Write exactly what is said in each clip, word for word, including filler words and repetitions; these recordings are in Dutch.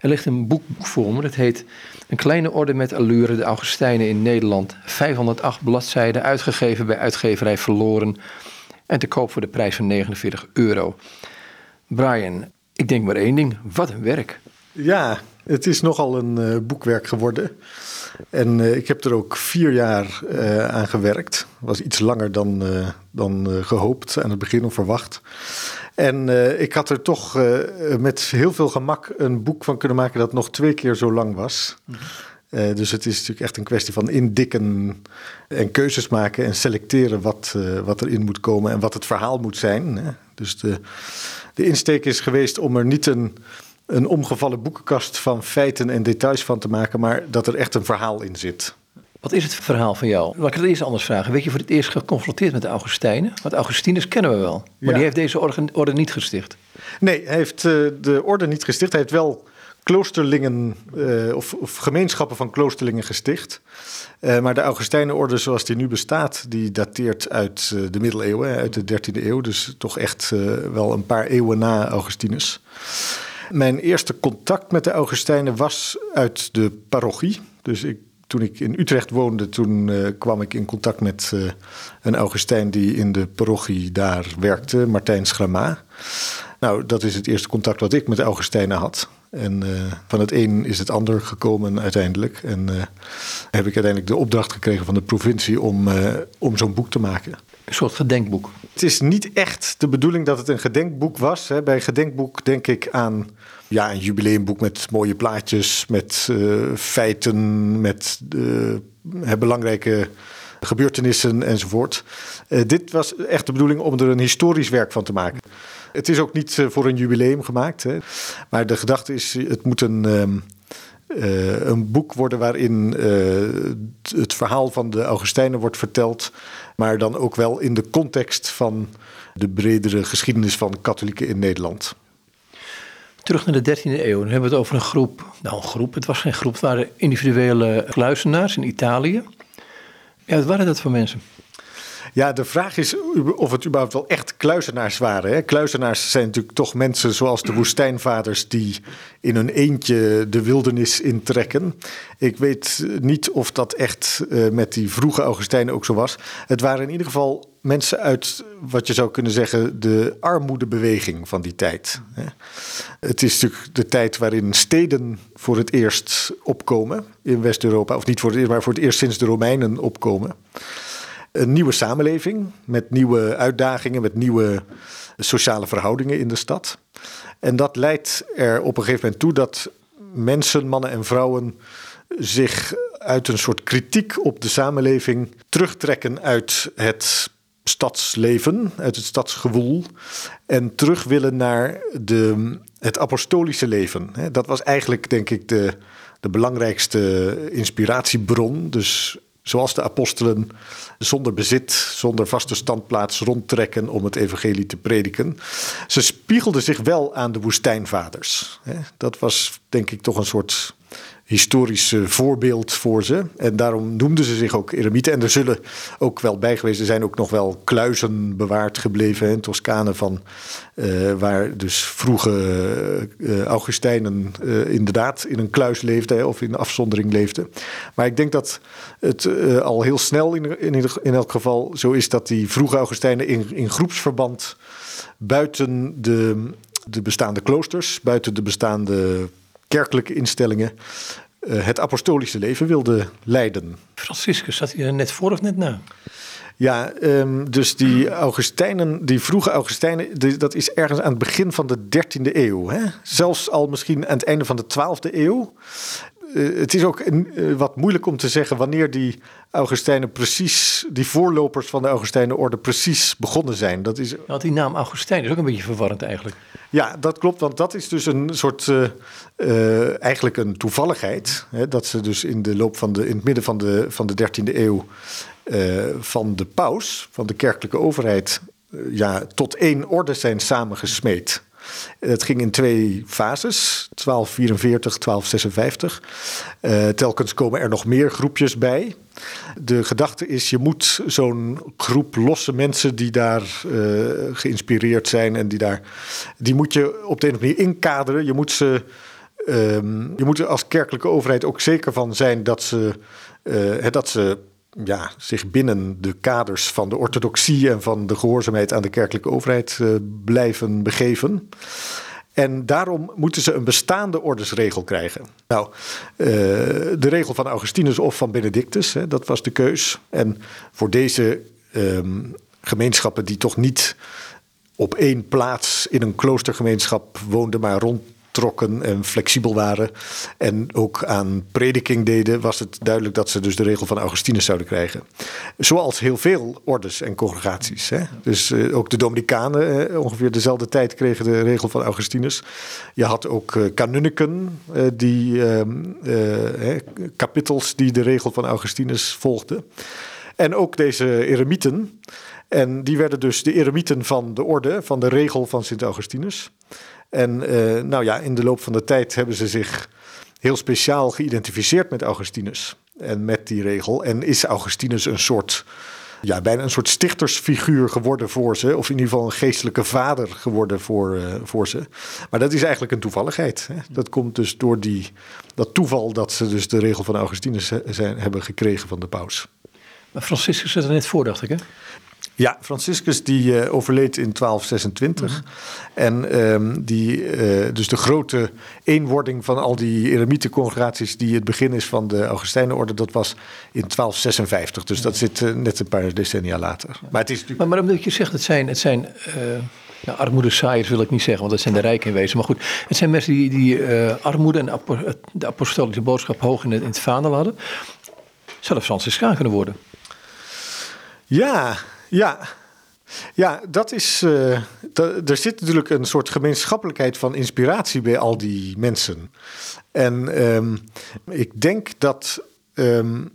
Er ligt een boek voor me, dat heet Een kleine orde met allure, de Augustijnen in Nederland. vijfhonderdacht bladzijden, uitgegeven bij uitgeverij Verloren en te koop voor de prijs van negenenveertig euro. Brian, ik denk maar één ding, wat een werk. Ja, het is nogal een uh, boekwerk geworden. En uh, ik heb er ook vier jaar uh, aan gewerkt. Was iets langer dan, uh, dan uh, gehoopt aan het begin of verwacht. En uh, ik had er toch uh, met heel veel gemak een boek van kunnen maken dat nog twee keer zo lang was. Mm-hmm. Uh, dus het is natuurlijk echt een kwestie van indikken en keuzes maken en selecteren wat, uh, wat erin moet komen en wat het verhaal moet zijn. Hè? Dus de, de insteek is geweest om er niet een... een omgevallen boekenkast van feiten en details van te maken, maar dat er echt een verhaal in zit. Wat is het verhaal van jou? Laat ik het eerst anders vragen. Weet je voor het eerst geconfronteerd met de Augustijnen? Want Augustinus kennen we wel, maar ja. Die heeft deze orde niet gesticht. Nee, hij heeft uh, de orde niet gesticht. Hij heeft wel kloosterlingen uh, of, of gemeenschappen van kloosterlingen gesticht. Uh, maar de Augustijnenorde zoals die nu bestaat, die dateert uit uh, de middeleeuwen, uit de dertiende eeuw. Dus toch echt uh, wel een paar eeuwen na Augustinus. Mijn eerste contact met de Augustijnen was uit de parochie. Dus ik, toen ik in Utrecht woonde, toen uh, kwam ik in contact met uh, een Augustijn die in de parochie daar werkte, Martijn Schrama. Nou, dat is het eerste contact wat ik met de Augustijnen had. En uh, van het een is het ander gekomen uiteindelijk. En uh, heb ik uiteindelijk de opdracht gekregen van de provincie om, uh, om zo'n boek te maken. Een soort gedenkboek. Het is niet echt de bedoeling dat het een gedenkboek was. Hè. Bij gedenkboek denk ik aan ja, een jubileumboek met mooie plaatjes, met uh, feiten, met uh, belangrijke gebeurtenissen enzovoort. Uh, dit was echt de bedoeling om er een historisch werk van te maken. Het is ook niet uh, voor een jubileum gemaakt. Hè. Maar de gedachte is, het moet een... Um, Uh, een boek worden waarin uh, het verhaal van de Augustijnen wordt verteld, maar dan ook wel in de context van de bredere geschiedenis van katholieken in Nederland. Terug naar de dertiende eeuw. Dan hebben we het over een groep. Nou, een groep, het was geen groep. Het waren individuele kluizenaars in Italië. Ja, wat waren dat voor mensen? Ja, de vraag is of het überhaupt wel echt kluizenaars waren. Hè? Kluizenaars zijn natuurlijk toch mensen zoals de woestijnvaders die in hun eentje de wildernis intrekken. Ik weet niet of dat echt uh, met die vroege Augustijnen ook zo was. Het waren in ieder geval mensen uit wat je zou kunnen zeggen de armoedebeweging van die tijd. Hè? Het is natuurlijk de tijd waarin steden voor het eerst opkomen in West-Europa. Of niet voor het eerst, maar voor het eerst sinds de Romeinen opkomen. Een nieuwe samenleving met nieuwe uitdagingen, met nieuwe sociale verhoudingen in de stad. En dat leidt er op een gegeven moment toe dat mensen, mannen en vrouwen, zich uit een soort kritiek op de samenleving terugtrekken uit het stadsleven, uit het stadsgewoel, en terug willen naar de, het apostolische leven. Dat was eigenlijk, denk ik, de, de belangrijkste inspiratiebron, dus... Zoals de apostelen zonder bezit, zonder vaste standplaats rondtrekken om het evangelie te prediken. Ze spiegelden zich wel aan de woestijnvaders. Dat was denk ik toch een soort historisch voorbeeld voor ze. En daarom noemden ze zich ook eremieten. En er zullen ook wel bij geweest, er zijn ook nog wel kluizen bewaard gebleven in Toscane, van uh, waar dus vroege uh, Augustijnen uh, inderdaad in een kluis leefden of in afzondering leefden. Maar ik denk dat het uh, al heel snel in, in, in elk geval zo is dat die vroege Augustijnen in, in groepsverband buiten de, de bestaande kloosters, buiten de bestaande kerkelijke instellingen, uh, het apostolische leven wilde leiden. Franciscus, zat hij er net voor of net na? Ja, um, dus die Augustijnen, die vroege Augustijnen, die, dat is ergens aan het begin van de dertiende eeuw. Hè? Zelfs al misschien aan het einde van de twaalfde eeuw. Uh, het is ook een, uh, wat moeilijk om te zeggen wanneer die Augustijnen precies, die voorlopers van de Augustijnenorde precies begonnen zijn. Dat is... Want die naam Augustijn is ook een beetje verwarrend eigenlijk. Ja, dat klopt, want dat is dus een soort, uh, uh, eigenlijk een toevalligheid. Hè, dat ze dus in de loop van de, in het midden van de, van de dertiende eeuw uh, van de paus, van de kerkelijke overheid, uh, ja, tot één orde zijn samengesmeed. Het ging in twee fases, twaalf vierenveertig, twaalf zesenvijftig. Uh, telkens komen er nog meer groepjes bij. De gedachte is, je moet zo'n groep losse mensen die daar uh, geïnspireerd zijn en die daar, die moet je op de een of andere manier inkaderen. Je moet ze Um, je moet er als kerkelijke overheid ook zeker van zijn dat ze, uh, dat ze ja, zich binnen de kaders van de orthodoxie en van de gehoorzaamheid aan de kerkelijke overheid uh, blijven begeven. En daarom moeten ze een bestaande ordensregel krijgen. Nou, uh, de regel van Augustinus of van Benedictus, hè, dat was de keus. En voor deze um, gemeenschappen die toch niet op één plaats in een kloostergemeenschap woonden, maar rondtrokken en flexibel waren en ook aan prediking deden, was het duidelijk dat ze dus de regel van Augustinus zouden krijgen. Zoals heel veel ordes en congregaties. Hè? Dus uh, ook de Dominicanen uh, ongeveer dezelfde tijd kregen de regel van Augustinus. Je had ook uh, kanunniken, uh, die uh, uh, uh, kapittels die de regel van Augustinus volgden. En ook deze eremieten. En die werden dus de eremieten van de orde, van de regel van Sint Augustinus. En uh, nou ja, in de loop van de tijd hebben ze zich heel speciaal geïdentificeerd met Augustinus en met die regel. En is Augustinus een soort, ja, bijna een soort stichtersfiguur geworden voor ze, of in ieder geval een geestelijke vader geworden voor, uh, voor ze. Maar dat is eigenlijk een toevalligheid. Hè? Dat komt dus door die, dat toeval dat ze dus de regel van Augustinus zijn, hebben gekregen van de paus. Maar Franciscus zat er net voor, dacht ik, hè? Ja, Franciscus die uh, overleed in twaalf zesentwintig. Mm-hmm. En um, die, uh, dus de grote eenwording van al die eremietencongregaties die het begin is van de Augustijnenorde, dat was in twaalf zesenvijftig. Dus dat zit uh, net een paar decennia later. Ja. Maar, het is natuurlijk... maar, maar omdat je zegt, het zijn, het zijn uh, nou, armoedezaaiers wil ik niet zeggen, want dat zijn de rijken in wezen. Maar goed, het zijn mensen die, die uh, armoede en apo- de apostolische boodschap hoog in het, in het vaandel hadden. Zelf Franciscaan kunnen worden. Ja... Ja, ja, dat is. Uh, d- er zit natuurlijk een soort gemeenschappelijkheid van inspiratie bij al die mensen. En um, ik denk dat. Um,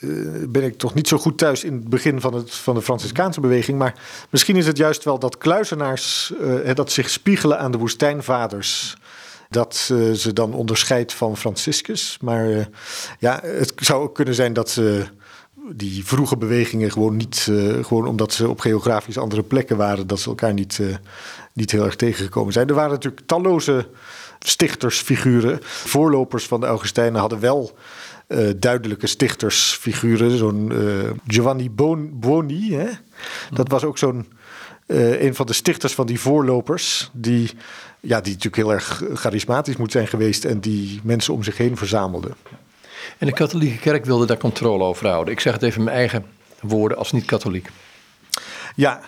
uh, ben ik toch niet zo goed thuis in het begin van, het, van de Franciscaanse beweging. Maar misschien is het juist wel dat kluizenaars. Uh, dat zich spiegelen aan de woestijnvaders. Dat uh, ze dan onderscheidt van Franciscus. Maar uh, ja, het zou ook kunnen zijn dat ze. Die vroege bewegingen gewoon niet, uh, gewoon omdat ze op geografisch andere plekken waren, dat ze elkaar niet, uh, niet heel erg tegengekomen zijn. Er waren natuurlijk talloze stichtersfiguren. Voorlopers van de Augustijnen hadden wel uh, duidelijke stichtersfiguren. Zo'n uh, Giovanni Bon- Boni, hè? Dat was ook zo'n uh, een van de stichters van die voorlopers, die, ja, die natuurlijk heel erg charismatisch moet zijn geweest en die mensen om zich heen verzamelde. En de katholieke kerk wilde daar controle over houden. Ik zeg het even in mijn eigen woorden als niet-katholiek. Ja,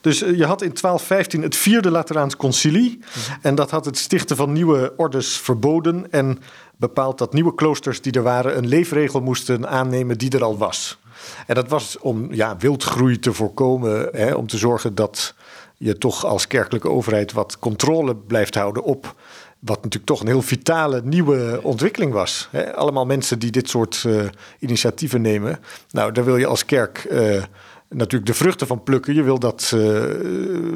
dus je had in twaalf vijftien het vierde Lateraans Concilie. En dat had het stichten van nieuwe ordes verboden. En bepaald dat nieuwe kloosters die er waren een leefregel moesten aannemen die er al was. En dat was om ja, wildgroei te voorkomen. Hè, om te zorgen dat je toch als kerkelijke overheid wat controle blijft houden op... Wat natuurlijk toch een heel vitale nieuwe ontwikkeling was. He, allemaal mensen die dit soort uh, initiatieven nemen. Nou, daar wil je als kerk uh, natuurlijk de vruchten van plukken. Je wil dat uh,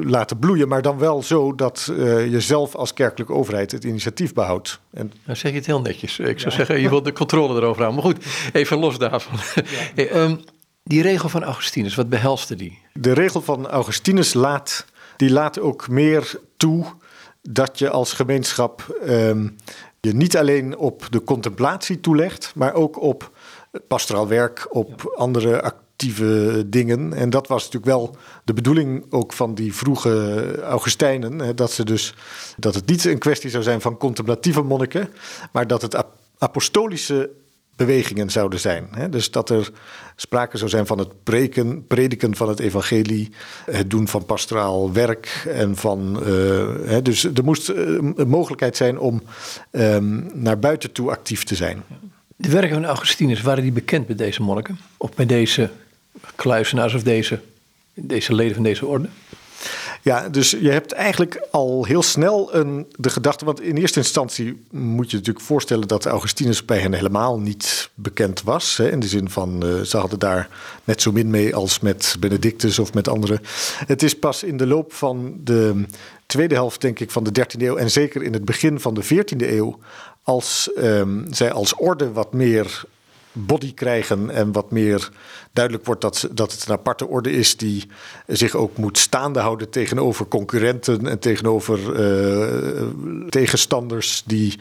laten bloeien. Maar dan wel zo dat uh, je zelf als kerkelijke overheid het initiatief behoudt. En... Nou zeg je het heel netjes. Ik zou ja. zeggen, je wilt de controle erover houden. Maar goed, even los daarvan. Ja. Hey, um, die regel van Augustinus, wat behelste die? De regel van Augustinus laat, die laat ook meer toe... dat je als gemeenschap um, je niet alleen op de contemplatie toelegt... maar ook op pastoraal werk, op ja. andere actieve dingen. En dat was natuurlijk wel de bedoeling ook van die vroege Augustijnen... Hè, dat, ze dus, dat het niet een kwestie zou zijn van contemplatieve monniken... maar dat het ap- apostolische bewegingen zouden zijn. Hè? Dus dat er sprake zou zijn van het preken, prediken van het evangelie... het doen van pastoraal werk en van... Uh, hè, dus er moest een mogelijkheid zijn om um, naar buiten toe actief te zijn. De werken van Augustinus, waren die bekend bij deze monniken? Of bij deze kluizenaars of deze, deze leden van deze orde? Ja, dus je hebt eigenlijk al heel snel een, de gedachte... want in eerste instantie moet je natuurlijk voorstellen... dat Augustinus bij hen helemaal niet bekend was. Hè, in de zin van, uh, ze hadden daar net zo min mee als met Benedictus of met anderen. Het is pas in de loop van de tweede helft, denk ik, van de dertiende eeuw... en zeker in het begin van de veertiende eeuw... als um, zij als orde wat meer... body krijgen en wat meer duidelijk wordt dat, dat het een aparte orde is die zich ook moet staande houden tegenover concurrenten en tegenover uh, tegenstanders die,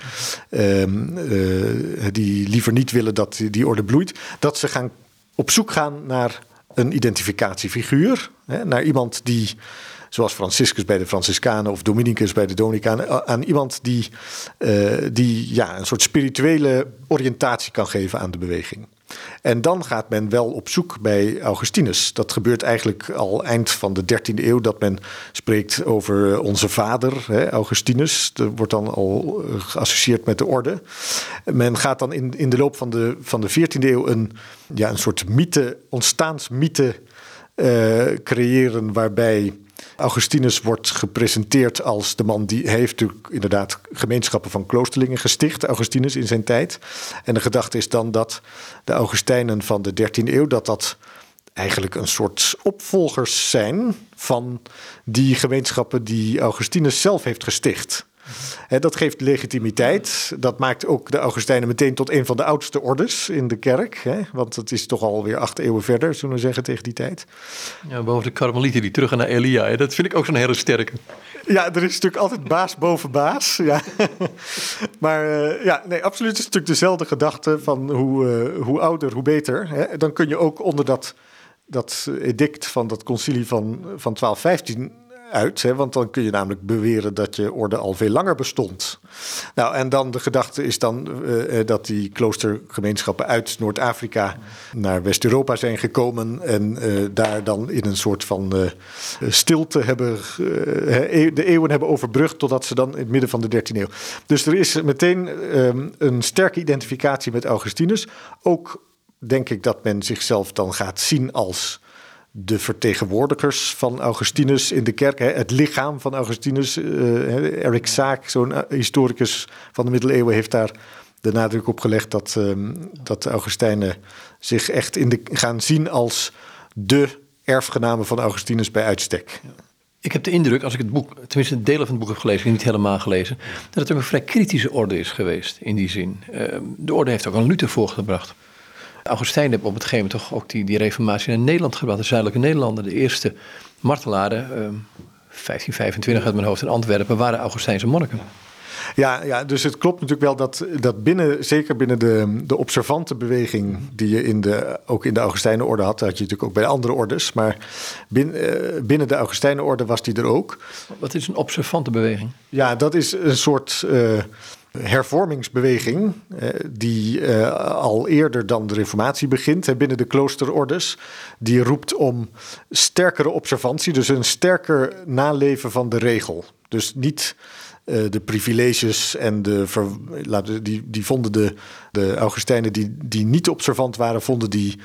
uh, uh, die liever niet willen dat die, die orde bloeit. Dat ze gaan op zoek gaan naar een identificatiefiguur, hè, naar iemand die, zoals Franciscus bij de Franciscanen of Dominicus bij de Dominicanen, aan iemand die, uh, die ja, een soort spirituele oriëntatie kan geven aan de beweging. En dan gaat men wel op zoek bij Augustinus. Dat gebeurt eigenlijk al eind van de dertiende eeuw, dat men spreekt over onze vader, hè, Augustinus. Dat wordt dan al geassocieerd met de orde. Men gaat dan in, in de loop van de, van de veertiende eeuw een, ja, een soort mythe, ontstaansmythe uh, creëren waarbij Augustinus wordt gepresenteerd als de man die... Hij heeft natuurlijk inderdaad gemeenschappen van kloosterlingen gesticht, Augustinus in zijn tijd. En de gedachte is dan dat de Augustijnen van de dertiende eeuw, dat dat eigenlijk een soort opvolgers zijn van die gemeenschappen die Augustinus zelf heeft gesticht. En dat geeft legitimiteit. Dat maakt ook de Augustijnen meteen tot een van de oudste ordes in de kerk. Hè? Want dat is toch alweer acht eeuwen verder, zullen we zeggen, tegen die tijd. Ja, boven de Karmelieten die teruggaan naar Elia. Hè? Dat vind ik ook zo'n hele sterke. Ja, er is natuurlijk altijd baas boven baas. Ja. Maar uh, ja, nee, absoluut. Het is natuurlijk dezelfde gedachte van hoe, uh, hoe ouder, hoe beter. Hè? Dan kun je ook onder dat, dat edict van dat concilie van, van twaalf vijftien... uit, hè, want dan kun je namelijk beweren dat je orde al veel langer bestond. Nou, en dan de gedachte is dan uh, dat die kloostergemeenschappen uit Noord-Afrika naar West-Europa zijn gekomen en uh, daar dan in een soort van uh, stilte hebben, uh, de eeuwen hebben overbrugd totdat ze dan in het midden van de dertiende eeuw. Dus er is meteen um, een sterke identificatie met Augustinus. Ook denk ik dat men zichzelf dan gaat zien als de vertegenwoordigers van Augustinus in de kerk. Het lichaam van Augustinus. Erik Saak, zo'n historicus van de middeleeuwen, heeft daar de nadruk op gelegd dat, dat de Augustijnen zich echt in de, gaan zien als de erfgenamen van Augustinus bij uitstek. Ik heb de indruk, als ik het boek, tenminste delen van het boek heb gelezen, ik heb het niet helemaal gelezen, dat het een vrij kritische orde is geweest in die zin. De orde heeft ook aan Luther voortgebracht. Augustijn heeft op het gegeven moment toch ook die, die reformatie naar Nederland gebracht. De zuidelijke Nederlanden, de eerste martelaren, eh, vijftien vijfentwintig uit mijn hoofd in Antwerpen, waren Augustijnse monniken. Ja, ja, dus het klopt natuurlijk wel dat, dat binnen, zeker binnen de, de observante beweging die je in de, ook in de Augustijnenorde had, dat had je natuurlijk ook bij andere ordes, maar binnen, binnen de Augustijnenorde was die er ook. Wat is een observante beweging? Ja, dat is een soort Uh, hervormingsbeweging die uh, al eerder dan de reformatie begint binnen de kloosterordes, die roept om sterkere observantie, dus een sterker naleven van de regel. Dus niet uh, de privileges en de ver, die, die vonden de, de Augustijnen die, die niet observant waren, vonden die,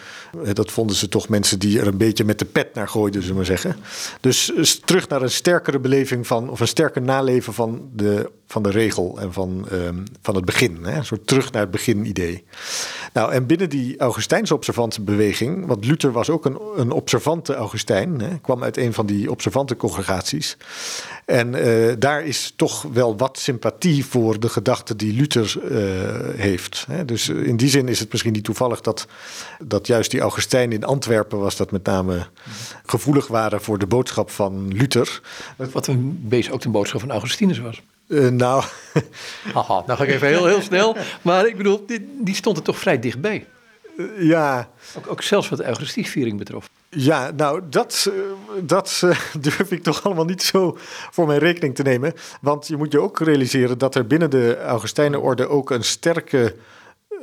uh, dat vonden ze toch mensen die er een beetje met de pet naar gooiden, zullen we maar zeggen. Dus uh, terug naar een sterkere beleving van, of een sterker naleven van de, van de regel en van, uh, van het begin. Hè? Een soort terug naar het begin idee. Nou, en binnen die Augustijnse observante beweging, want Luther was ook een, een observante Augustijn, hè? Kwam uit een van die observante congregaties. En uh, daar is toch wel wat sympathie voor de gedachte die Luther uh, heeft. Hè? Dus in die zin is het misschien niet toevallig dat, dat juist die Augustijn in Antwerpen was dat met name gevoelig waren voor de boodschap van Luther. Wat een beetje ook de boodschap van Augustinus was. Uh, nou. Haha, nou ga ik even heel, heel snel. Maar ik bedoel, die, die stond er toch vrij dichtbij. Uh, ja. Ook, ook zelfs wat de Eucharistiefviering betrof. Ja, nou, dat, dat uh, durf ik toch allemaal niet zo voor mijn rekening te nemen. Want je moet je ook realiseren dat er binnen de Augustijnenorde ook een sterke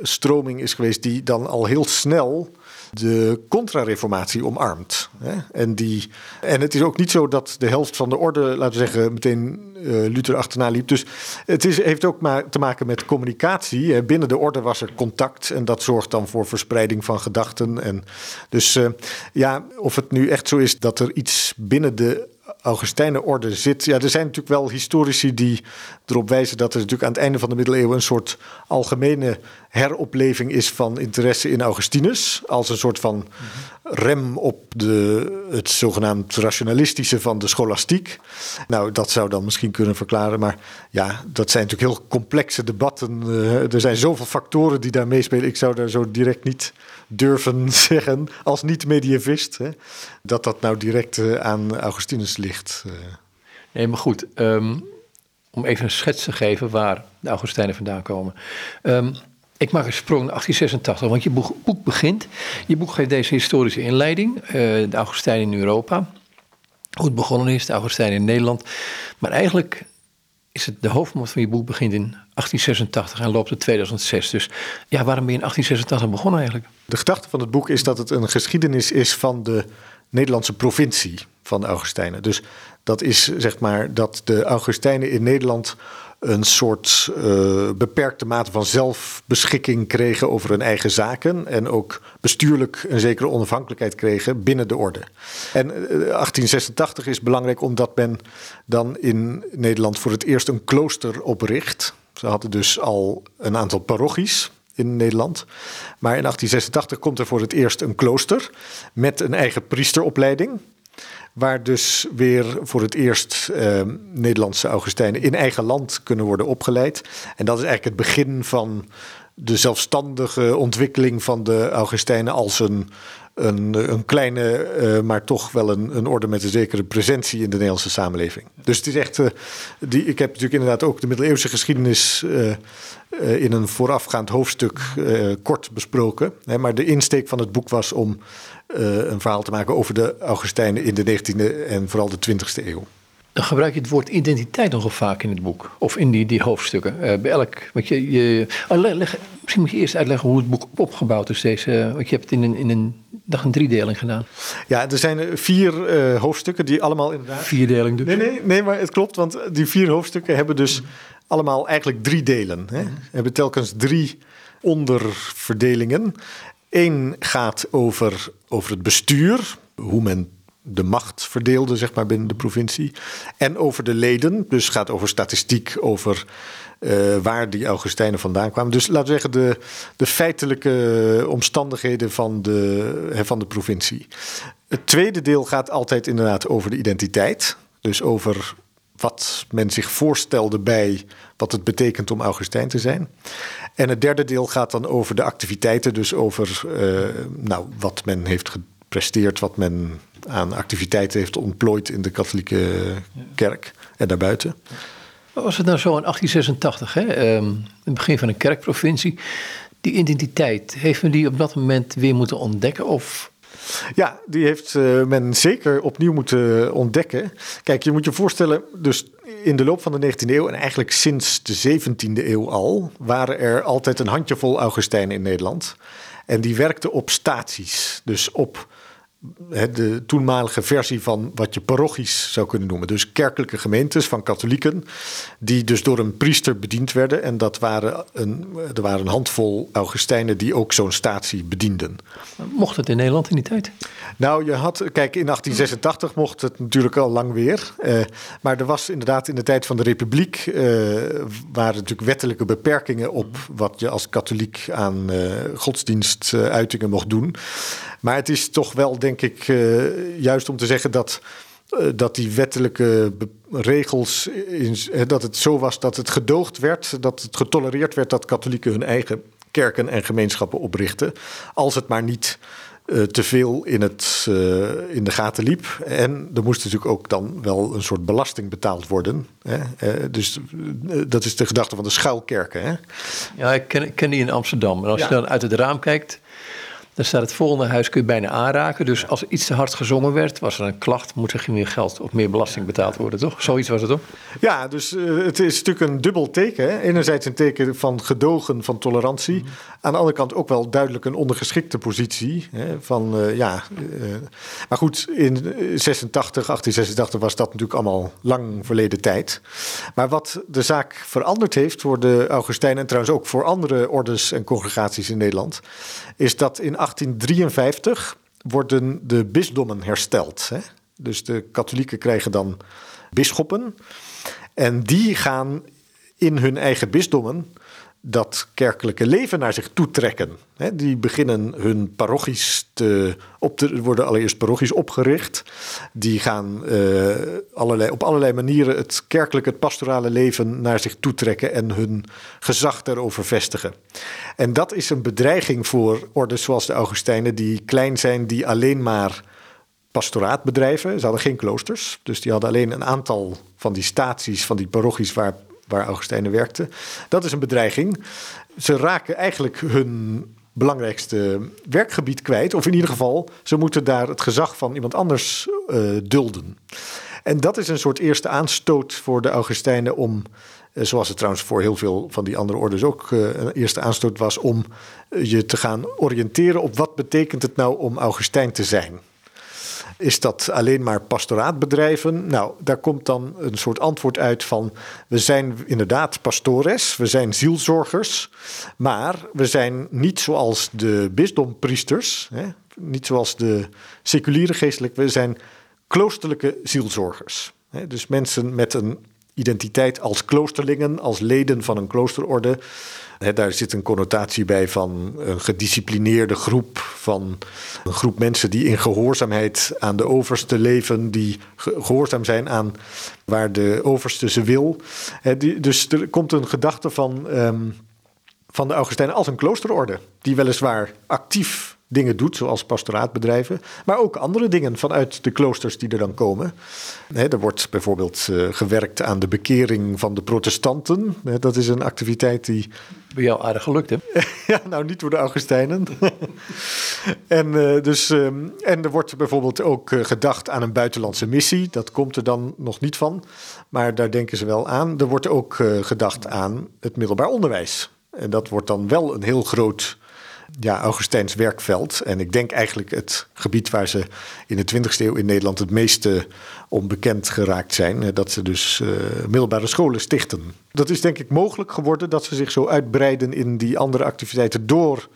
stroming is geweest die dan al heel snel de contrareformatie omarmt. Hè? En, die, en het is ook niet zo dat de helft van de orde, laten we zeggen, meteen uh, Luther achterna liep. Dus het is, heeft ook maar te maken met communicatie. Hè? Binnen de orde was er contact en dat zorgt dan voor verspreiding van gedachten. En dus uh, ja, of het nu echt zo is dat er iets binnen de Augustijnenorde zit. Ja, er zijn natuurlijk wel historici die erop wijzen dat er natuurlijk aan het einde van de middeleeuwen een soort algemene heropleving is van interesse in Augustinus, als een soort van rem op de, het zogenaamd rationalistische van de scholastiek. Nou, dat zou dan misschien kunnen verklaren, maar ja, dat zijn natuurlijk heel complexe debatten. Uh, er zijn zoveel factoren die daar meespelen. Ik zou daar zo direct niet durven zeggen, als niet-medievist, hè, dat dat nou direct uh, aan Augustinus ligt. Uh. Nee, maar goed, um, om even een schets te geven waar de Augustijnen vandaan komen. Um, Ik maak een sprong naar achttien zesentachtig, want je boek begint. Je boek geeft deze historische inleiding. Uh, de Augustijnen in Europa. Hoe het begonnen is, de Augustijnen in Nederland. Maar eigenlijk is het de hoofdmoot van je boek begint in achttien zesentachtig en loopt tot tweeduizend zes. Dus ja, waarom ben je in achttien zesentachtig begonnen eigenlijk? De gedachte van het boek is dat het een geschiedenis is van de Nederlandse provincie van de Augustijnen. Dus dat is zeg maar dat de Augustijnen in Nederland een soort uh, beperkte mate van zelfbeschikking kregen over hun eigen zaken en ook bestuurlijk een zekere onafhankelijkheid kregen binnen de orde. En uh, achttien zesentachtig is belangrijk omdat men dan in Nederland voor het eerst een klooster opricht. Ze hadden dus al een aantal parochies in Nederland. Maar in achttien zesentachtig komt er voor het eerst een klooster met een eigen priesteropleiding, waar dus weer voor het eerst eh, Nederlandse Augustijnen in eigen land kunnen worden opgeleid. En dat is eigenlijk het begin van de zelfstandige ontwikkeling van de Augustijnen als een, een, een kleine, eh, maar toch wel een, een orde met een zekere presentie in de Nederlandse samenleving. Dus het is echt, eh, die, ik heb natuurlijk inderdaad ook de middeleeuwse geschiedenis eh, eh, in een voorafgaand hoofdstuk eh, kort besproken. Hè, maar de insteek van het boek was om Uh, een verhaal te maken over de Augustijnen in de negentiende en vooral de twintigste eeuw. Dan gebruik je het woord identiteit nogal vaak in het boek. Of in die, die hoofdstukken. Uh, bij elk. Want je, je, oh, leg, leg, misschien moet je eerst uitleggen hoe het boek opgebouwd is. Deze, want je hebt het in een, in een dag een driedeling gedaan. Ja, er zijn vier uh, hoofdstukken die allemaal inderdaad... Vierdeling dus. Nee, nee, nee, maar het klopt. Want die vier hoofdstukken hebben dus mm. allemaal eigenlijk drie delen. Hè? Mm. Hebben telkens drie onderverdelingen. Eén gaat over, over het bestuur, hoe men de macht verdeelde zeg maar, binnen de provincie. En over de leden, dus gaat over statistiek, over uh, waar die Augustijnen vandaan kwamen. Dus laten we zeggen de, de feitelijke omstandigheden van de, hè, van de provincie. Het tweede deel gaat altijd inderdaad over de identiteit. Dus over wat men zich voorstelde bij wat het betekent om Augustijn te zijn. En het derde deel gaat dan over de activiteiten. Dus over uh, nou, wat men heeft gepresteerd, wat men aan activiteiten heeft ontplooid in de katholieke kerk en daarbuiten. Was het nou zo in achttien zesentachtig, hè? Um, het begin van een kerkprovincie. Die identiteit, heeft men die op dat moment weer moeten ontdekken of... Ja, die heeft uh, men zeker opnieuw moeten ontdekken. Kijk, je moet je voorstellen, dus in de loop van de negentiende eeuw en eigenlijk sinds de zeventiende eeuw al, waren er altijd een handjevol Augustijnen in Nederland. En die werkten op staties, dus op hè, de toenmalige versie van wat je parochies zou kunnen noemen. Dus kerkelijke gemeentes van katholieken, die dus door een priester bediend werden. En dat waren een, er waren een handvol Augustijnen die ook zo'n statie bedienden. Mocht het in Nederland in die tijd? Nou, je had, kijk, in achttien zesentachtig mocht het natuurlijk al lang weer. Eh, maar er was inderdaad in de tijd van de Republiek, eh, waren natuurlijk wettelijke beperkingen op wat je als katholiek aan eh, godsdienstuitingen mocht doen. Maar het is toch wel, denk ik, uh, juist om te zeggen dat, uh, dat die wettelijke be- regels, in, uh, dat het zo was dat het gedoogd werd, dat het getolereerd werd dat katholieken hun eigen kerken en gemeenschappen oprichten, als het maar niet uh, te veel in, het, uh, in de gaten liep. En er moest natuurlijk ook dan wel een soort belasting betaald worden. Hè? Uh, dus uh, dat is de gedachte van de schuilkerken. Hè? Ja, ik ken, ik ken die in Amsterdam. En als ja. je dan uit het raam kijkt, dan staat het volgende huis, kun je bijna aanraken. Dus als iets te hard gezongen werd, was er een klacht, moet er meer geld of meer belasting betaald worden, toch? Zoiets was het, toch? Ja, dus uh, het is natuurlijk een dubbel teken. Hè? Enerzijds een teken van gedogen, van tolerantie. Mm-hmm. Aan de andere kant ook wel duidelijk een ondergeschikte positie. Hè? Van, uh, ja, uh, maar goed, in zesentachtig, achttien zesentachtig was dat natuurlijk allemaal lang verleden tijd. Maar wat de zaak veranderd heeft voor de Augustijnen, en trouwens ook voor andere ordes en congregaties in Nederland, is dat in achttien drieënvijftig worden de bisdommen hersteld. Hè? Dus de katholieken krijgen dan bisschoppen. En die gaan in hun eigen bisdommen dat kerkelijke leven naar zich toe trekken. He, die beginnen hun parochies te... op te worden allereerst parochies opgericht. Die gaan uh, allerlei, op allerlei manieren het kerkelijke, het pastorale leven naar zich toe trekken en hun gezag daarover vestigen. En dat is een bedreiging voor orden zoals de Augustijnen, die klein zijn, die alleen maar pastoraat bedrijven. Ze hadden geen kloosters, dus die hadden alleen een aantal van die staties, van die parochies waar... waar Augustijnen werkte. Dat is een bedreiging. Ze raken eigenlijk hun belangrijkste werkgebied kwijt, of in ieder geval, ze moeten daar het gezag van iemand anders uh, dulden. En dat is een soort eerste aanstoot voor de Augustijnen om, uh, zoals het trouwens voor heel veel van die andere orders ook uh, een eerste aanstoot was, om uh, je te gaan oriënteren op wat betekent het nou om Augustijn te zijn. Is dat alleen maar pastoraat bedrijven? Nou, daar komt dan een soort antwoord uit van... we zijn inderdaad pastores, we zijn zielzorgers... maar we zijn niet zoals de bisdompriesters... Hè, niet zoals de seculiere geestelijke... we zijn kloosterlijke zielzorgers. Hè, dus mensen met een identiteit als kloosterlingen... als leden van een kloosterorde... He, daar zit een connotatie bij van een gedisciplineerde groep... van een groep mensen die in gehoorzaamheid aan de overste leven... die gehoorzaam zijn aan waar de overste ze wil. He, die, dus er komt een gedachte van, um, van de Augustijnen als een kloosterorde... die weliswaar actief dingen doet, zoals pastoraatbedrijven... maar ook andere dingen vanuit de kloosters die er dan komen. He, er wordt bijvoorbeeld uh, gewerkt aan de bekering van de protestanten. He, dat is een activiteit die... bij jou aardig gelukt, hè? Ja, nou, niet door de Augustijnen. en, uh, dus, um, en er wordt bijvoorbeeld ook uh, gedacht aan een buitenlandse missie. Dat komt er dan nog niet van, maar daar denken ze wel aan. Er wordt ook uh, gedacht aan het middelbaar onderwijs. En dat wordt dan wel een heel groot... ja, Augustijns werkveld. En ik denk eigenlijk het gebied waar ze in de twintigste eeuw in Nederland het meeste onbekend geraakt zijn. Dat ze dus uh, middelbare scholen stichten. Dat is denk ik mogelijk geworden dat ze zich zo uitbreiden in die andere activiteiten door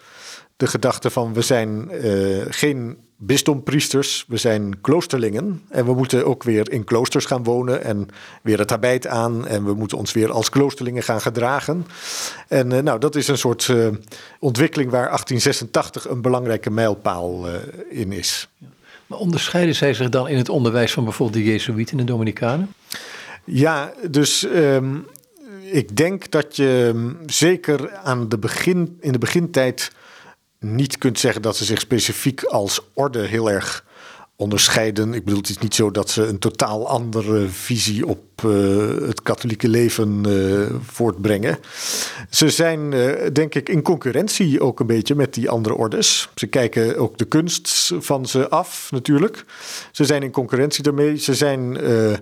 de gedachte van we zijn uh, geen bisdompriesters, we zijn kloosterlingen en we moeten ook weer in kloosters gaan wonen en weer het habit aan en we moeten ons weer als kloosterlingen gaan gedragen. En uh, nou, dat is een soort uh, ontwikkeling waar achttien zesentachtig een belangrijke mijlpaal uh, in is. Maar onderscheiden zij zich dan in het onderwijs van bijvoorbeeld de Jezuïeten en de Dominicanen? Ja, dus... Um, ik denk dat je um, zeker aan de begin, in de begintijd... niet kunt zeggen dat ze zich specifiek als orde heel erg onderscheiden. Ik bedoel, het is niet zo dat ze een totaal andere visie op uh, het katholieke leven uh, voortbrengen. Ze zijn, uh, denk ik, in concurrentie ook een beetje met die andere ordes. Ze kijken ook de kunst van ze af, natuurlijk. Ze zijn in concurrentie daarmee. Ze zijn, uh,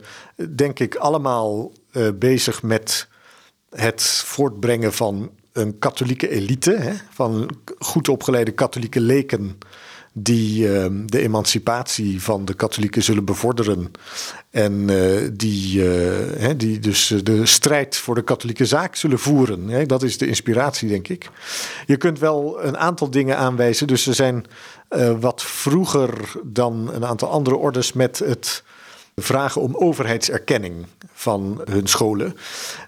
denk ik, allemaal uh, bezig met het voortbrengen van... een katholieke elite, hè, van goed opgeleide katholieke leken... die uh, de emancipatie van de katholieken zullen bevorderen... en uh, die, uh, hè, die dus de strijd voor de katholieke zaak zullen voeren. Hè. Dat is de inspiratie, denk ik. Je kunt wel een aantal dingen aanwijzen. Dus ze zijn uh, wat vroeger dan een aantal andere ordes... met het vragen om overheidserkenning... van hun scholen.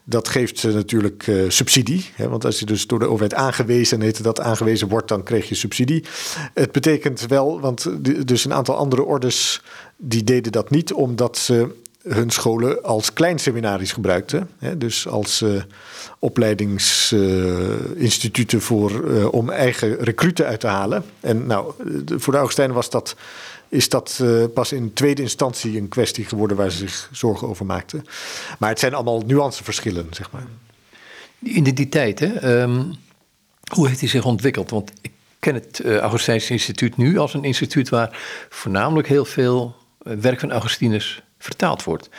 Dat geeft ze natuurlijk uh, subsidie. Hè, want als je dus door de overheid aangewezen, heette dat aangewezen wordt, dan kreeg je subsidie. Het betekent wel, want dus een aantal andere ordes die deden dat niet, omdat ze hun scholen als kleinseminaries gebruikten. Hè, dus als uh, opleidingsinstituten uh, voor uh, om eigen recruten uit te halen. En nou, voor de Augustijnen was dat... is dat uh, pas in tweede instantie een kwestie geworden... waar ze zich zorgen over maakten. Maar het zijn allemaal nuanceverschillen, zeg maar. In die, die tijd, hè, um, hoe heeft hij zich ontwikkeld? Want ik ken het uh, Augustijnse instituut nu als een instituut... waar voornamelijk heel veel uh, werk van Augustinus vertaald wordt.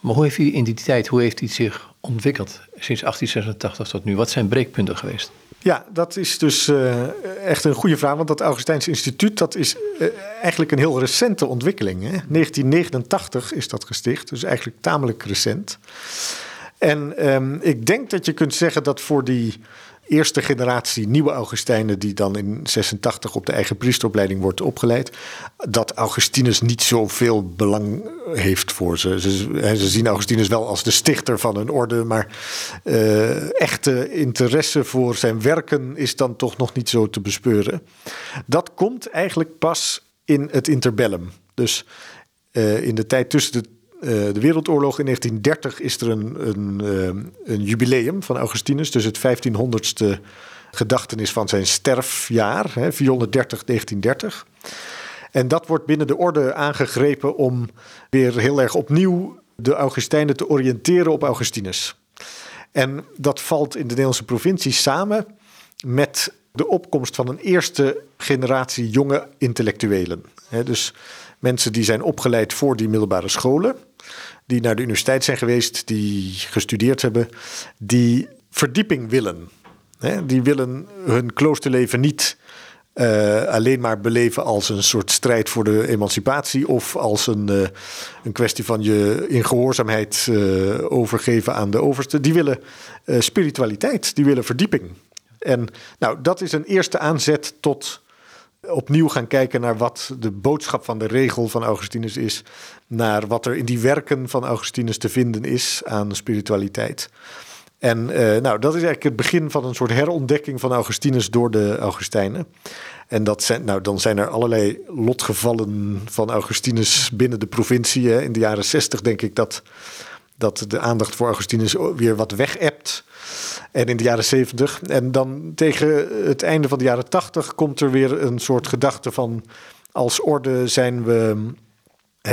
Maar hoe heeft hij in die tijd, hoe heeft hij zich ontwikkeld... sinds achttien zesentachtig tot nu? Wat zijn breekpunten geweest? Ja, dat is dus uh, echt een goede vraag. Want dat Augustijnse instituut, dat is uh, eigenlijk een heel recente ontwikkeling. Hè? negentien negenentachtig is dat gesticht, dus eigenlijk tamelijk recent. En um, ik denk dat je kunt zeggen dat voor die eerste generatie nieuwe Augustijnen die dan in zesentachtig op de eigen priesteropleiding wordt opgeleid, dat Augustinus niet zoveel belang heeft voor ze. Ze, ze zien Augustinus wel als de stichter van een orde, maar uh, echte interesse voor zijn werken is dan toch nog niet zo te bespeuren. Dat komt eigenlijk pas in het interbellum. Dus uh, in de tijd tussen de Uh, de Wereldoorlog in negentien dertig is er een, een, uh, een jubileum van Augustinus. Dus het vijftienhonderdste gedachtenis van zijn sterfjaar. Hè, vierhonderddertig negentiendertig. En dat wordt binnen de orde aangegrepen om weer heel erg opnieuw de Augustijnen te oriënteren op Augustinus. En dat valt in de Nederlandse provincie samen met de opkomst van een eerste generatie jonge intellectuelen. Hè, dus mensen die zijn opgeleid voor die middelbare scholen, die naar de universiteit zijn geweest, die gestudeerd hebben, die verdieping willen. He, die willen hun kloosterleven niet uh, alleen maar beleven als een soort strijd voor de emancipatie of als een, uh, een kwestie van je in gehoorzaamheid uh, overgeven aan de overste. Die willen uh, spiritualiteit, die willen verdieping. En nou, dat is een eerste aanzet tot opnieuw gaan kijken naar wat de boodschap van de regel van Augustinus is, naar wat er in die werken van Augustinus te vinden is aan spiritualiteit. En uh, nou, dat is eigenlijk het begin van een soort herontdekking van Augustinus door de Augustijnen. En dat zijn, nou, dan zijn er allerlei lotgevallen van Augustinus binnen de provincie. Hè. In de jaren zestig denk ik dat, dat de aandacht voor Augustinus weer wat weg-ebt. En in de jaren zeventig. En dan tegen het einde van de jaren tachtig komt er weer een soort gedachte van, als orde zijn we,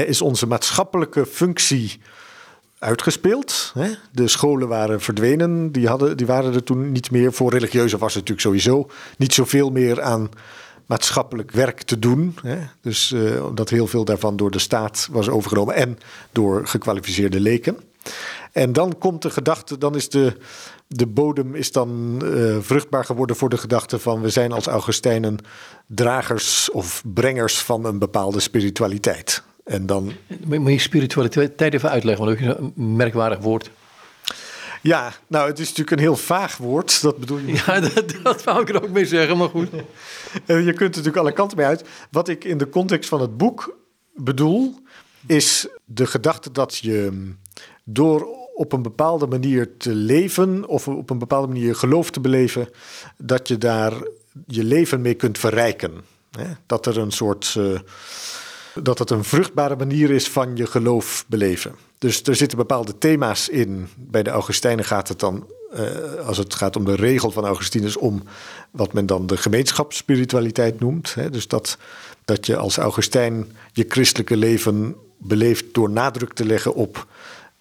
is onze maatschappelijke functie uitgespeeld. De scholen waren verdwenen, die, hadden, die waren er toen niet meer. Voor religieuzen was het natuurlijk sowieso niet zoveel meer aan maatschappelijk werk te doen. Dus omdat heel veel daarvan door de staat was overgenomen en door gekwalificeerde leken. En dan komt de gedachte, dan is de, de bodem is dan uh, vruchtbaar geworden voor de gedachte van, we zijn als Augustijnen dragers of brengers van een bepaalde spiritualiteit. En dan moet je spiritualiteit even uitleggen, want dat is een merkwaardig woord. Ja, nou, het is natuurlijk een heel vaag woord, dat bedoel je. Ja, dat, dat wou ik er ook mee zeggen, maar goed. Je kunt er natuurlijk alle kanten mee uit. Wat ik in de context van het boek bedoel, is de gedachte dat je door op een bepaalde manier te leven of op een bepaalde manier je geloof te beleven, dat je daar je leven mee kunt verrijken. Dat er een soort, dat het een vruchtbare manier is van je geloof beleven. Dus er zitten bepaalde thema's in. Bij de Augustijnen gaat het dan, als het gaat om de regel van Augustinus, om wat men dan de gemeenschapsspiritualiteit noemt. Dus dat, dat je als Augustijn je christelijke leven beleeft door nadruk te leggen op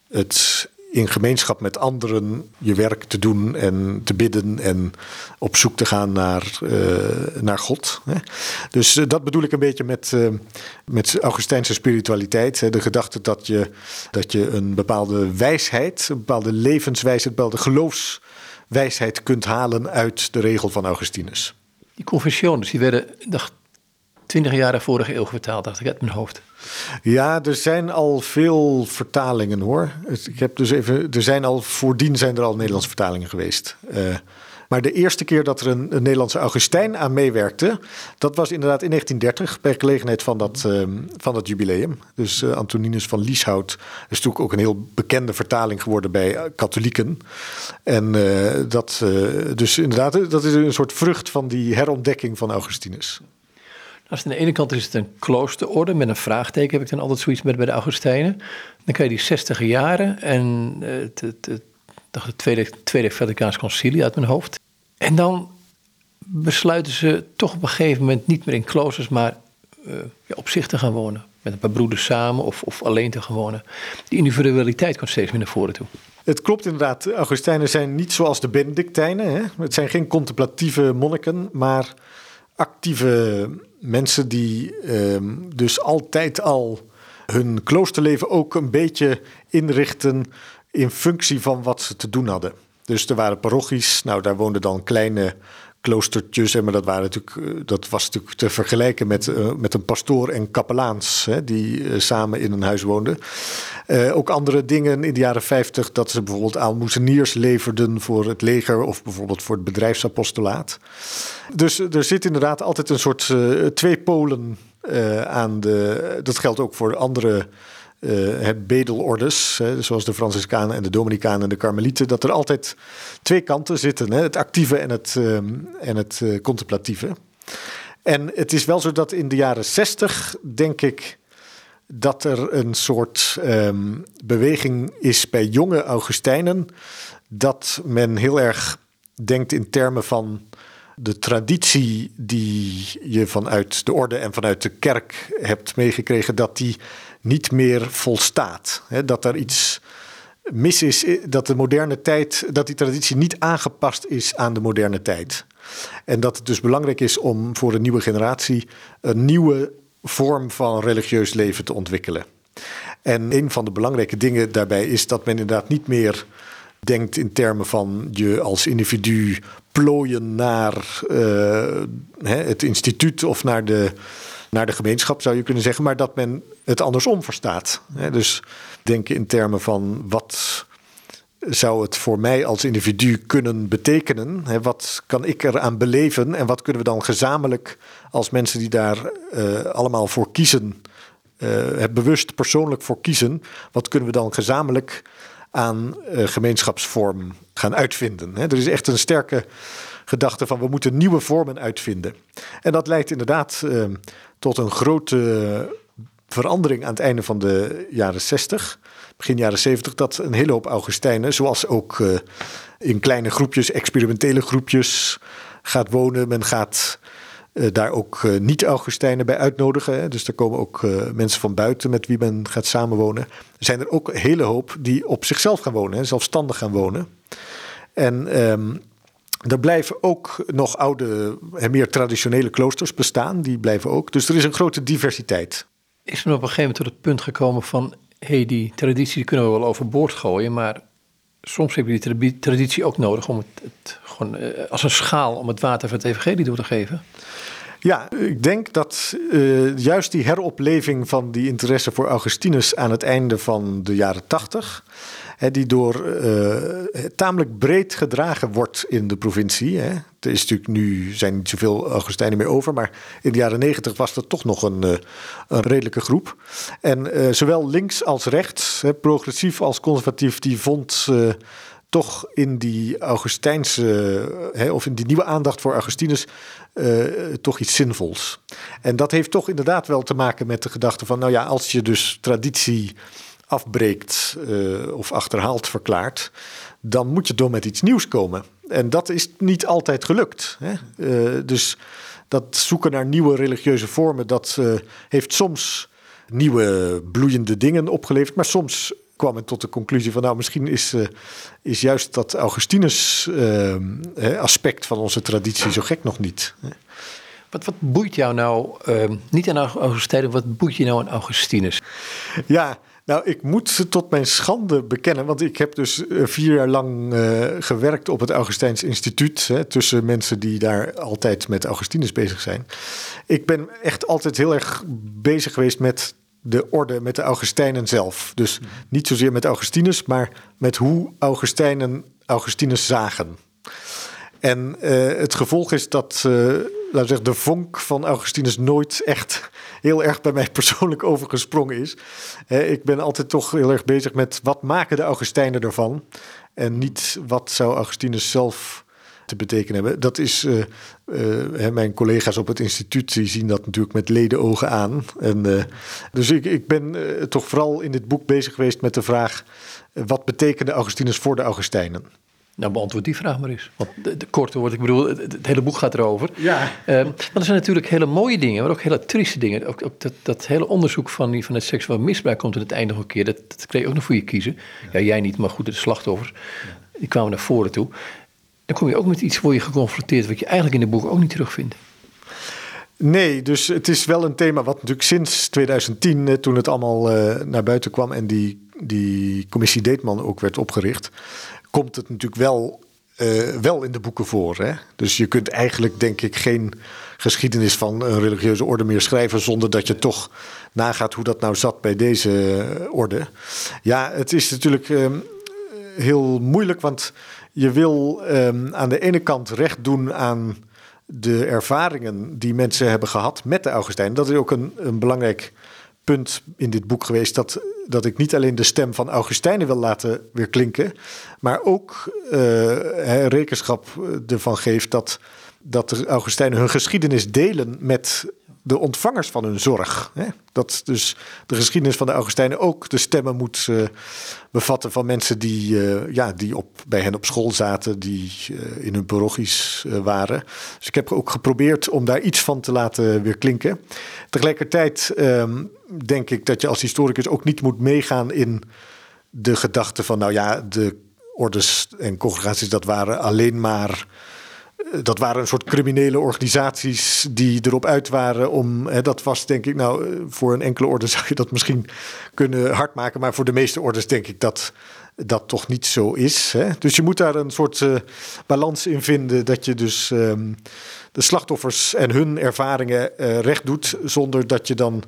het in gemeenschap met anderen je werk te doen en te bidden en op zoek te gaan naar, uh, naar God. Hè. Dus uh, dat bedoel ik een beetje met, uh, met Augustijnse spiritualiteit. Hè. De gedachte dat je, dat je een bepaalde wijsheid, een bepaalde levenswijsheid, een bepaalde geloofswijsheid kunt halen uit de regel van Augustinus. Die confessiones, die werden, dacht twintig jaar vorige eeuw vertaald, dacht ik uit mijn hoofd. Ja, er zijn al veel vertalingen, hoor. Ik heb dus even, er zijn al, voordien zijn er al Nederlandse vertalingen geweest. Uh, maar de eerste keer dat er een, een Nederlandse Augustijn aan meewerkte, dat was inderdaad in negentiendertig, bij gelegenheid van dat, uh, van dat jubileum. Dus uh, Antoninus van Lieshout is natuurlijk ook een heel bekende vertaling geworden bij katholieken. En uh, dat, uh, dus inderdaad, dat is een soort vrucht van die herontdekking van Augustinus. Als aan de ene kant is het een kloosterorde, met een vraagteken heb ik dan altijd zoiets met bij de Augustijnen. Dan krijg je die zestiger jaren en het, het, het, het tweede, tweede Lateraans Concilie uit mijn hoofd. En dan besluiten ze toch op een gegeven moment niet meer in kloosters, maar uh, ja, op zich te gaan wonen. Met een paar broeders samen of, of alleen te gaan wonen. Die individualiteit komt steeds meer naar voren toe. Het klopt inderdaad, de Augustijnen zijn niet zoals de Benedictijnen. Hè? Het zijn geen contemplatieve monniken, maar actieve mensen die eh, dus altijd al hun kloosterleven ook een beetje inrichten in functie van wat ze te doen hadden. Dus er waren parochies, nou daar woonden dan kleine kloostertjes, maar dat, waren natuurlijk, dat was natuurlijk te vergelijken met, uh, met een pastoor en kapelaans, hè, die uh, samen in een huis woonden. Uh, ook andere dingen in de jaren vijftig, dat ze bijvoorbeeld aalmoezeniers leverden voor het leger of bijvoorbeeld voor het bedrijfsapostolaat. Dus uh, er zit inderdaad altijd een soort uh, twee polen uh, aan de... Dat geldt ook voor andere uh, bedelordes, hè, zoals de Franciscanen en de Dominicanen en de Karmelieten, dat er altijd twee kanten zitten, hè, het actieve en het, uh, en het uh, contemplatieve. En het is wel zo dat in de jaren zestig, denk ik, dat er een soort um, beweging is bij jonge Augustijnen, dat men heel erg denkt in termen van de traditie die je vanuit de orde en vanuit de kerk hebt meegekregen, dat die niet meer volstaat. He, dat er iets mis is, dat de moderne tijd, dat die traditie niet aangepast is aan de moderne tijd. En dat het dus belangrijk is om voor een nieuwe generatie een nieuwe vorm van religieus leven te ontwikkelen. En een van de belangrijke dingen daarbij is dat men inderdaad niet meer denkt in termen van je als individu plooien naar uh, het instituut of naar de, naar de gemeenschap, zou je kunnen zeggen, maar dat men het andersom verstaat. Dus denken in termen van wat zou het voor mij als individu kunnen betekenen? Wat kan ik eraan beleven en wat kunnen we dan gezamenlijk als mensen die daar uh, allemaal voor kiezen, uh, het bewust persoonlijk voor kiezen, wat kunnen we dan gezamenlijk aan uh, gemeenschapsvorm gaan uitvinden? Hè? Er is echt een sterke gedachte van we moeten nieuwe vormen uitvinden. En dat leidt inderdaad uh, tot een grote verandering aan het einde van de jaren zestig, begin jaren zeventig, dat een hele hoop Augustijnen, zoals ook uh, in kleine groepjes, experimentele groepjes, gaat wonen. Men gaat uh, daar ook uh, niet-Augustijnen bij uitnodigen. Hè? Dus er komen ook uh, mensen van buiten met wie men gaat samenwonen. Er zijn er ook een hele hoop die op zichzelf gaan wonen, hè? Zelfstandig gaan wonen. En Um, er blijven ook nog oude en meer traditionele kloosters bestaan. Die blijven ook. Dus er is een grote diversiteit. Is men op een gegeven moment tot het punt gekomen van hey, die traditie die kunnen we wel overboord gooien, maar soms heb je die traditie ook nodig om het, het gewoon als een schaal om het water van het evangelie door te geven? Ja, ik denk dat uh, juist die heropleving van die interesse voor Augustinus aan het einde van de jaren tachtig, die door uh, tamelijk breed gedragen wordt in de provincie. Hè. Er is natuurlijk nu zijn niet zoveel Augustijnen meer over, maar in de jaren negentig was dat toch nog een, uh, een redelijke groep. En uh, zowel links als rechts, hè, progressief als conservatief, die vond uh, toch in die Augustijnse uh, hè, of in die nieuwe aandacht voor Augustinus uh, toch iets zinvols. En dat heeft toch inderdaad wel te maken met de gedachte van nou ja, als je dus traditie afbreekt uh, of achterhaald verklaart, dan moet je door met iets nieuws komen. En dat is niet altijd gelukt. Hè? Uh, dus dat zoeken naar nieuwe religieuze vormen, dat uh, heeft soms nieuwe bloeiende dingen opgeleverd, maar soms kwam men tot de conclusie van nou, misschien is, uh, is juist dat Augustinus uh, aspect van onze traditie zo gek nog niet. Hè? Wat, wat boeit jou nou, uh, niet aan Augustijnen, wat boeit je nou aan Augustinus? Ja, nou, ik moet tot mijn schande bekennen, want ik heb dus vier jaar lang uh, gewerkt op het Augustijns Instituut, hè, tussen mensen die daar altijd met Augustinus bezig zijn. Ik ben echt altijd heel erg bezig geweest met de orde, met de Augustijnen zelf. Dus niet zozeer met Augustinus, maar met hoe Augustijnen Augustinus zagen. En uh, het gevolg is dat uh, laten we zeggen, de vonk van Augustinus nooit echt heel erg bij mij persoonlijk overgesprongen is. Uh, ik ben altijd toch heel erg bezig met wat maken de Augustijnen ervan en niet wat zou Augustinus zelf te betekenen hebben. Dat is, uh, uh, mijn collega's op het instituut die zien dat natuurlijk met ledenogen aan. En, uh, dus ik, ik ben uh, toch vooral in dit boek bezig geweest met de vraag uh, wat betekende Augustinus voor de Augustijnen? Nou, beantwoord die vraag maar eens. Want de, de korte woord, ik bedoel, het, het hele boek gaat erover. Ja. Um, maar er zijn natuurlijk hele mooie dingen, maar ook hele trieste dingen. Ook, ook dat, dat hele onderzoek van, die, van het seksueel misbruik komt aan het einde nog een keer. Dat, dat kreeg je ook nog voor je kiezen. Ja. Ja, jij niet, maar goed, de slachtoffers. Ja. Die kwamen naar voren toe. Dan kom je ook met iets voor je geconfronteerd wat je eigenlijk in de boek ook niet terugvindt. Nee, dus het is wel een thema wat natuurlijk sinds tweeduizend tien, toen het allemaal uh, naar buiten kwam en die, die commissie Deetman ook werd opgericht, komt het natuurlijk wel uh, wel in de boeken voor. Hè? Dus je kunt eigenlijk, denk ik, geen geschiedenis van een religieuze orde meer schrijven zonder dat je toch nagaat hoe dat nou zat bij deze orde. Ja, het is natuurlijk uh, heel moeilijk, want je wil uh, aan de ene kant recht doen aan de ervaringen die mensen hebben gehad met de Augustijnen. Dat is ook een, een belangrijk punt in dit boek geweest, dat, dat ik niet alleen de stem van Augustijnen wil laten weer klinken, maar ook uh, rekenschap ervan geeft dat, dat de Augustijnen hun geschiedenis delen met de ontvangers van hun zorg. Hè? Dat dus de geschiedenis van de Augustijnen ook de stemmen moet uh, bevatten van mensen die, uh, ja, die op, bij hen op school zaten, die uh, in hun parochies uh, waren. Dus ik heb ook geprobeerd om daar iets van te laten weer klinken. Tegelijkertijd um, denk ik dat je als historicus ook niet moet meegaan in de gedachte van, nou ja, de ordes en congregaties, dat waren alleen maar... Dat waren een soort criminele organisaties die erop uit waren om... Hè, dat was denk ik, nou, voor een enkele orde zou je dat misschien kunnen hard maken, maar voor de meeste ordes denk ik dat dat toch niet zo is. Hè? Dus je moet daar een soort uh, balans in vinden, dat je dus um, de slachtoffers en hun ervaringen uh, recht doet, zonder dat je dan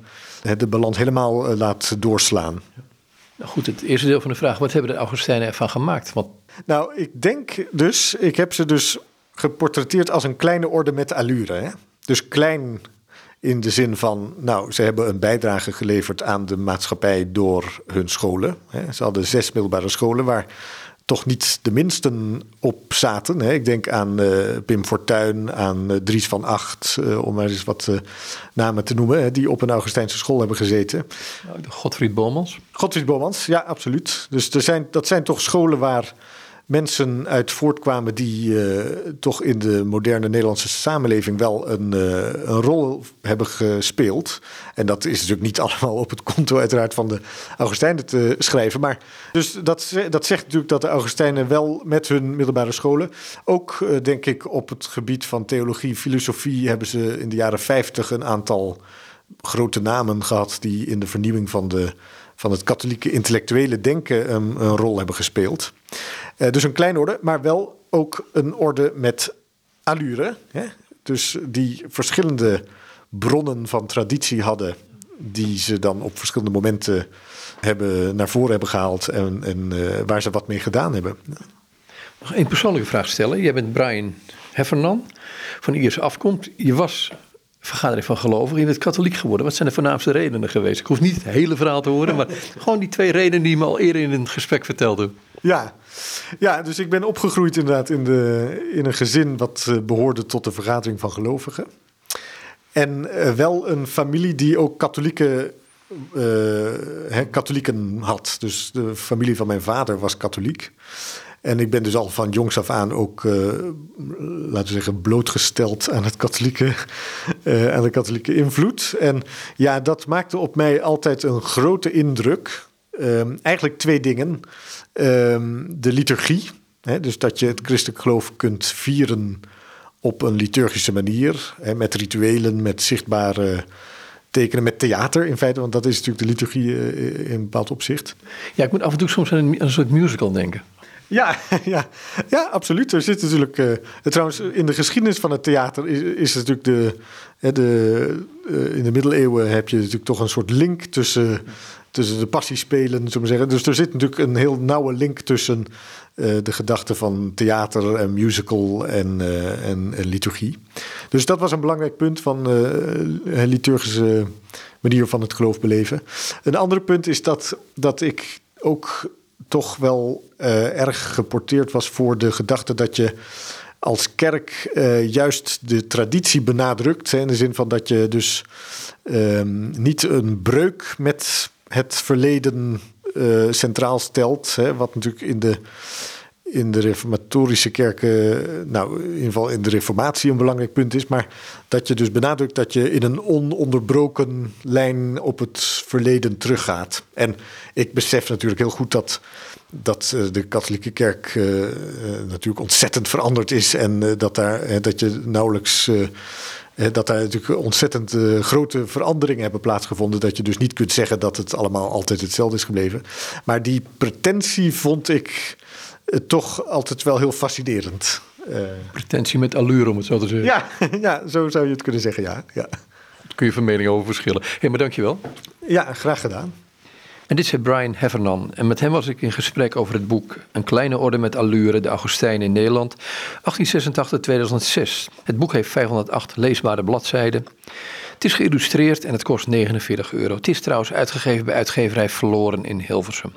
uh, de balans helemaal uh, laat doorslaan. Nou goed, het eerste deel van de vraag, wat hebben de Augustijnen ervan gemaakt? Want... Nou, ik denk dus, ik heb ze dus... geportretteerd als een kleine orde met allure. Hè? Dus klein in de zin van, nou, ze hebben een bijdrage geleverd aan de maatschappij door hun scholen. Hè? Ze hadden zes middelbare scholen waar toch niet de minsten op zaten. Hè? Ik denk aan uh, Pim Fortuyn, aan uh, Dries van Agt, uh, om maar eens wat uh, namen te noemen, hè, die op een Augustijnse school hebben gezeten. Nou, de Godfried Bomans. Godfried Bomans, ja, absoluut. Dus er zijn, dat zijn toch scholen waar mensen uit voortkwamen die uh, toch in de moderne Nederlandse samenleving wel een, uh, een rol hebben gespeeld. En dat is natuurlijk niet allemaal op het konto uiteraard van de Augustijnen te schrijven. Maar dus dat, dat zegt natuurlijk dat de Augustijnen wel met hun middelbare scholen, ook uh, denk ik op het gebied van theologie, filosofie, hebben ze in de jaren vijftig een aantal grote namen gehad die in de vernieuwing van de... van het katholieke intellectuele denken een, een rol hebben gespeeld. Uh, dus een kleine orde, maar wel ook een orde met allure. Hè? Dus die verschillende bronnen van traditie hadden, die ze dan op verschillende momenten hebben, naar voren hebben gehaald en, en uh, waar ze wat mee gedaan hebben. Nog één persoonlijke vraag stellen. Jij bent Brian Heffernan, van Ierse afkomst. Je was... vergadering van gelovigen, in het katholiek geworden. Wat zijn de voornaamste redenen geweest? Ik hoef niet het hele verhaal te horen, maar gewoon die twee redenen die me al eerder in een gesprek vertelde. Ja, ja, dus ik ben opgegroeid inderdaad in, de, in een gezin wat uh, behoorde tot de vergadering van gelovigen. En uh, wel een familie die ook katholieke, uh, hè, katholieken had. Dus de familie van mijn vader was katholiek. En ik ben dus al van jongs af aan ook, uh, laten we zeggen, blootgesteld aan, het katholieke, uh, aan de katholieke invloed. En ja, dat maakte op mij altijd een grote indruk. Um, eigenlijk twee dingen. Um, de liturgie, hè, dus dat je het christelijk geloof kunt vieren op een liturgische manier. Hè, met rituelen, met zichtbare... tekenen met theater in feite, want dat is natuurlijk de liturgie uh, in een bepaald opzicht. Ja, ik moet af en toe soms aan een, aan een soort musical denken. Ja, ja, ja, absoluut. Er zit natuurlijk. Uh, trouwens, in de geschiedenis van het theater is, is natuurlijk de. de uh, in de middeleeuwen heb je natuurlijk toch een soort link tussen, tussen de passiespelen, zullen we zeggen. Dus er zit natuurlijk een heel nauwe link tussen uh, de gedachte van theater en musical en, uh, en, en liturgie. Dus dat was een belangrijk punt van uh, een liturgische manier van het geloof beleven. Een ander punt is dat, dat ik ook toch wel uh, erg geporteerd was voor de gedachte dat je als kerk uh, juist de traditie benadrukt. Hè, in de zin van dat je dus um, niet een breuk met het verleden uh, centraal stelt. Hè, wat natuurlijk in de, in de reformatorische kerken, nou, in ieder geval in de reformatie een belangrijk punt is. Maar dat je dus benadrukt dat je in een ononderbroken lijn op het verleden teruggaat. En ik besef natuurlijk heel goed dat... dat de katholieke kerk uh, uh, natuurlijk ontzettend veranderd is... en uh, dat, daar, uh, dat je nauwelijks... Uh, uh, dat daar natuurlijk ontzettend uh, grote veranderingen hebben plaatsgevonden... dat je dus niet kunt zeggen dat het allemaal altijd hetzelfde is gebleven. Maar die pretentie vond ik uh, toch altijd wel heel fascinerend. Uh, Pretentie met allure, om het zo te zeggen. Ja, ja, zo zou je het kunnen zeggen, ja. ja. Daar kun je van mening over verschillen. Hé, hey, maar dankjewel. Ja, graag gedaan. En dit is Brian Heffernan. En met hem was ik in gesprek over het boek Een kleine orde met allure, de Augustijnen in Nederland, achttien zesentachtig tot tweeduizend zes. Het boek heeft vijfhonderdacht leesbare bladzijden. Het is geïllustreerd en het kost negenenveertig euro. Het is trouwens uitgegeven bij uitgeverij Verloren in Hilversum.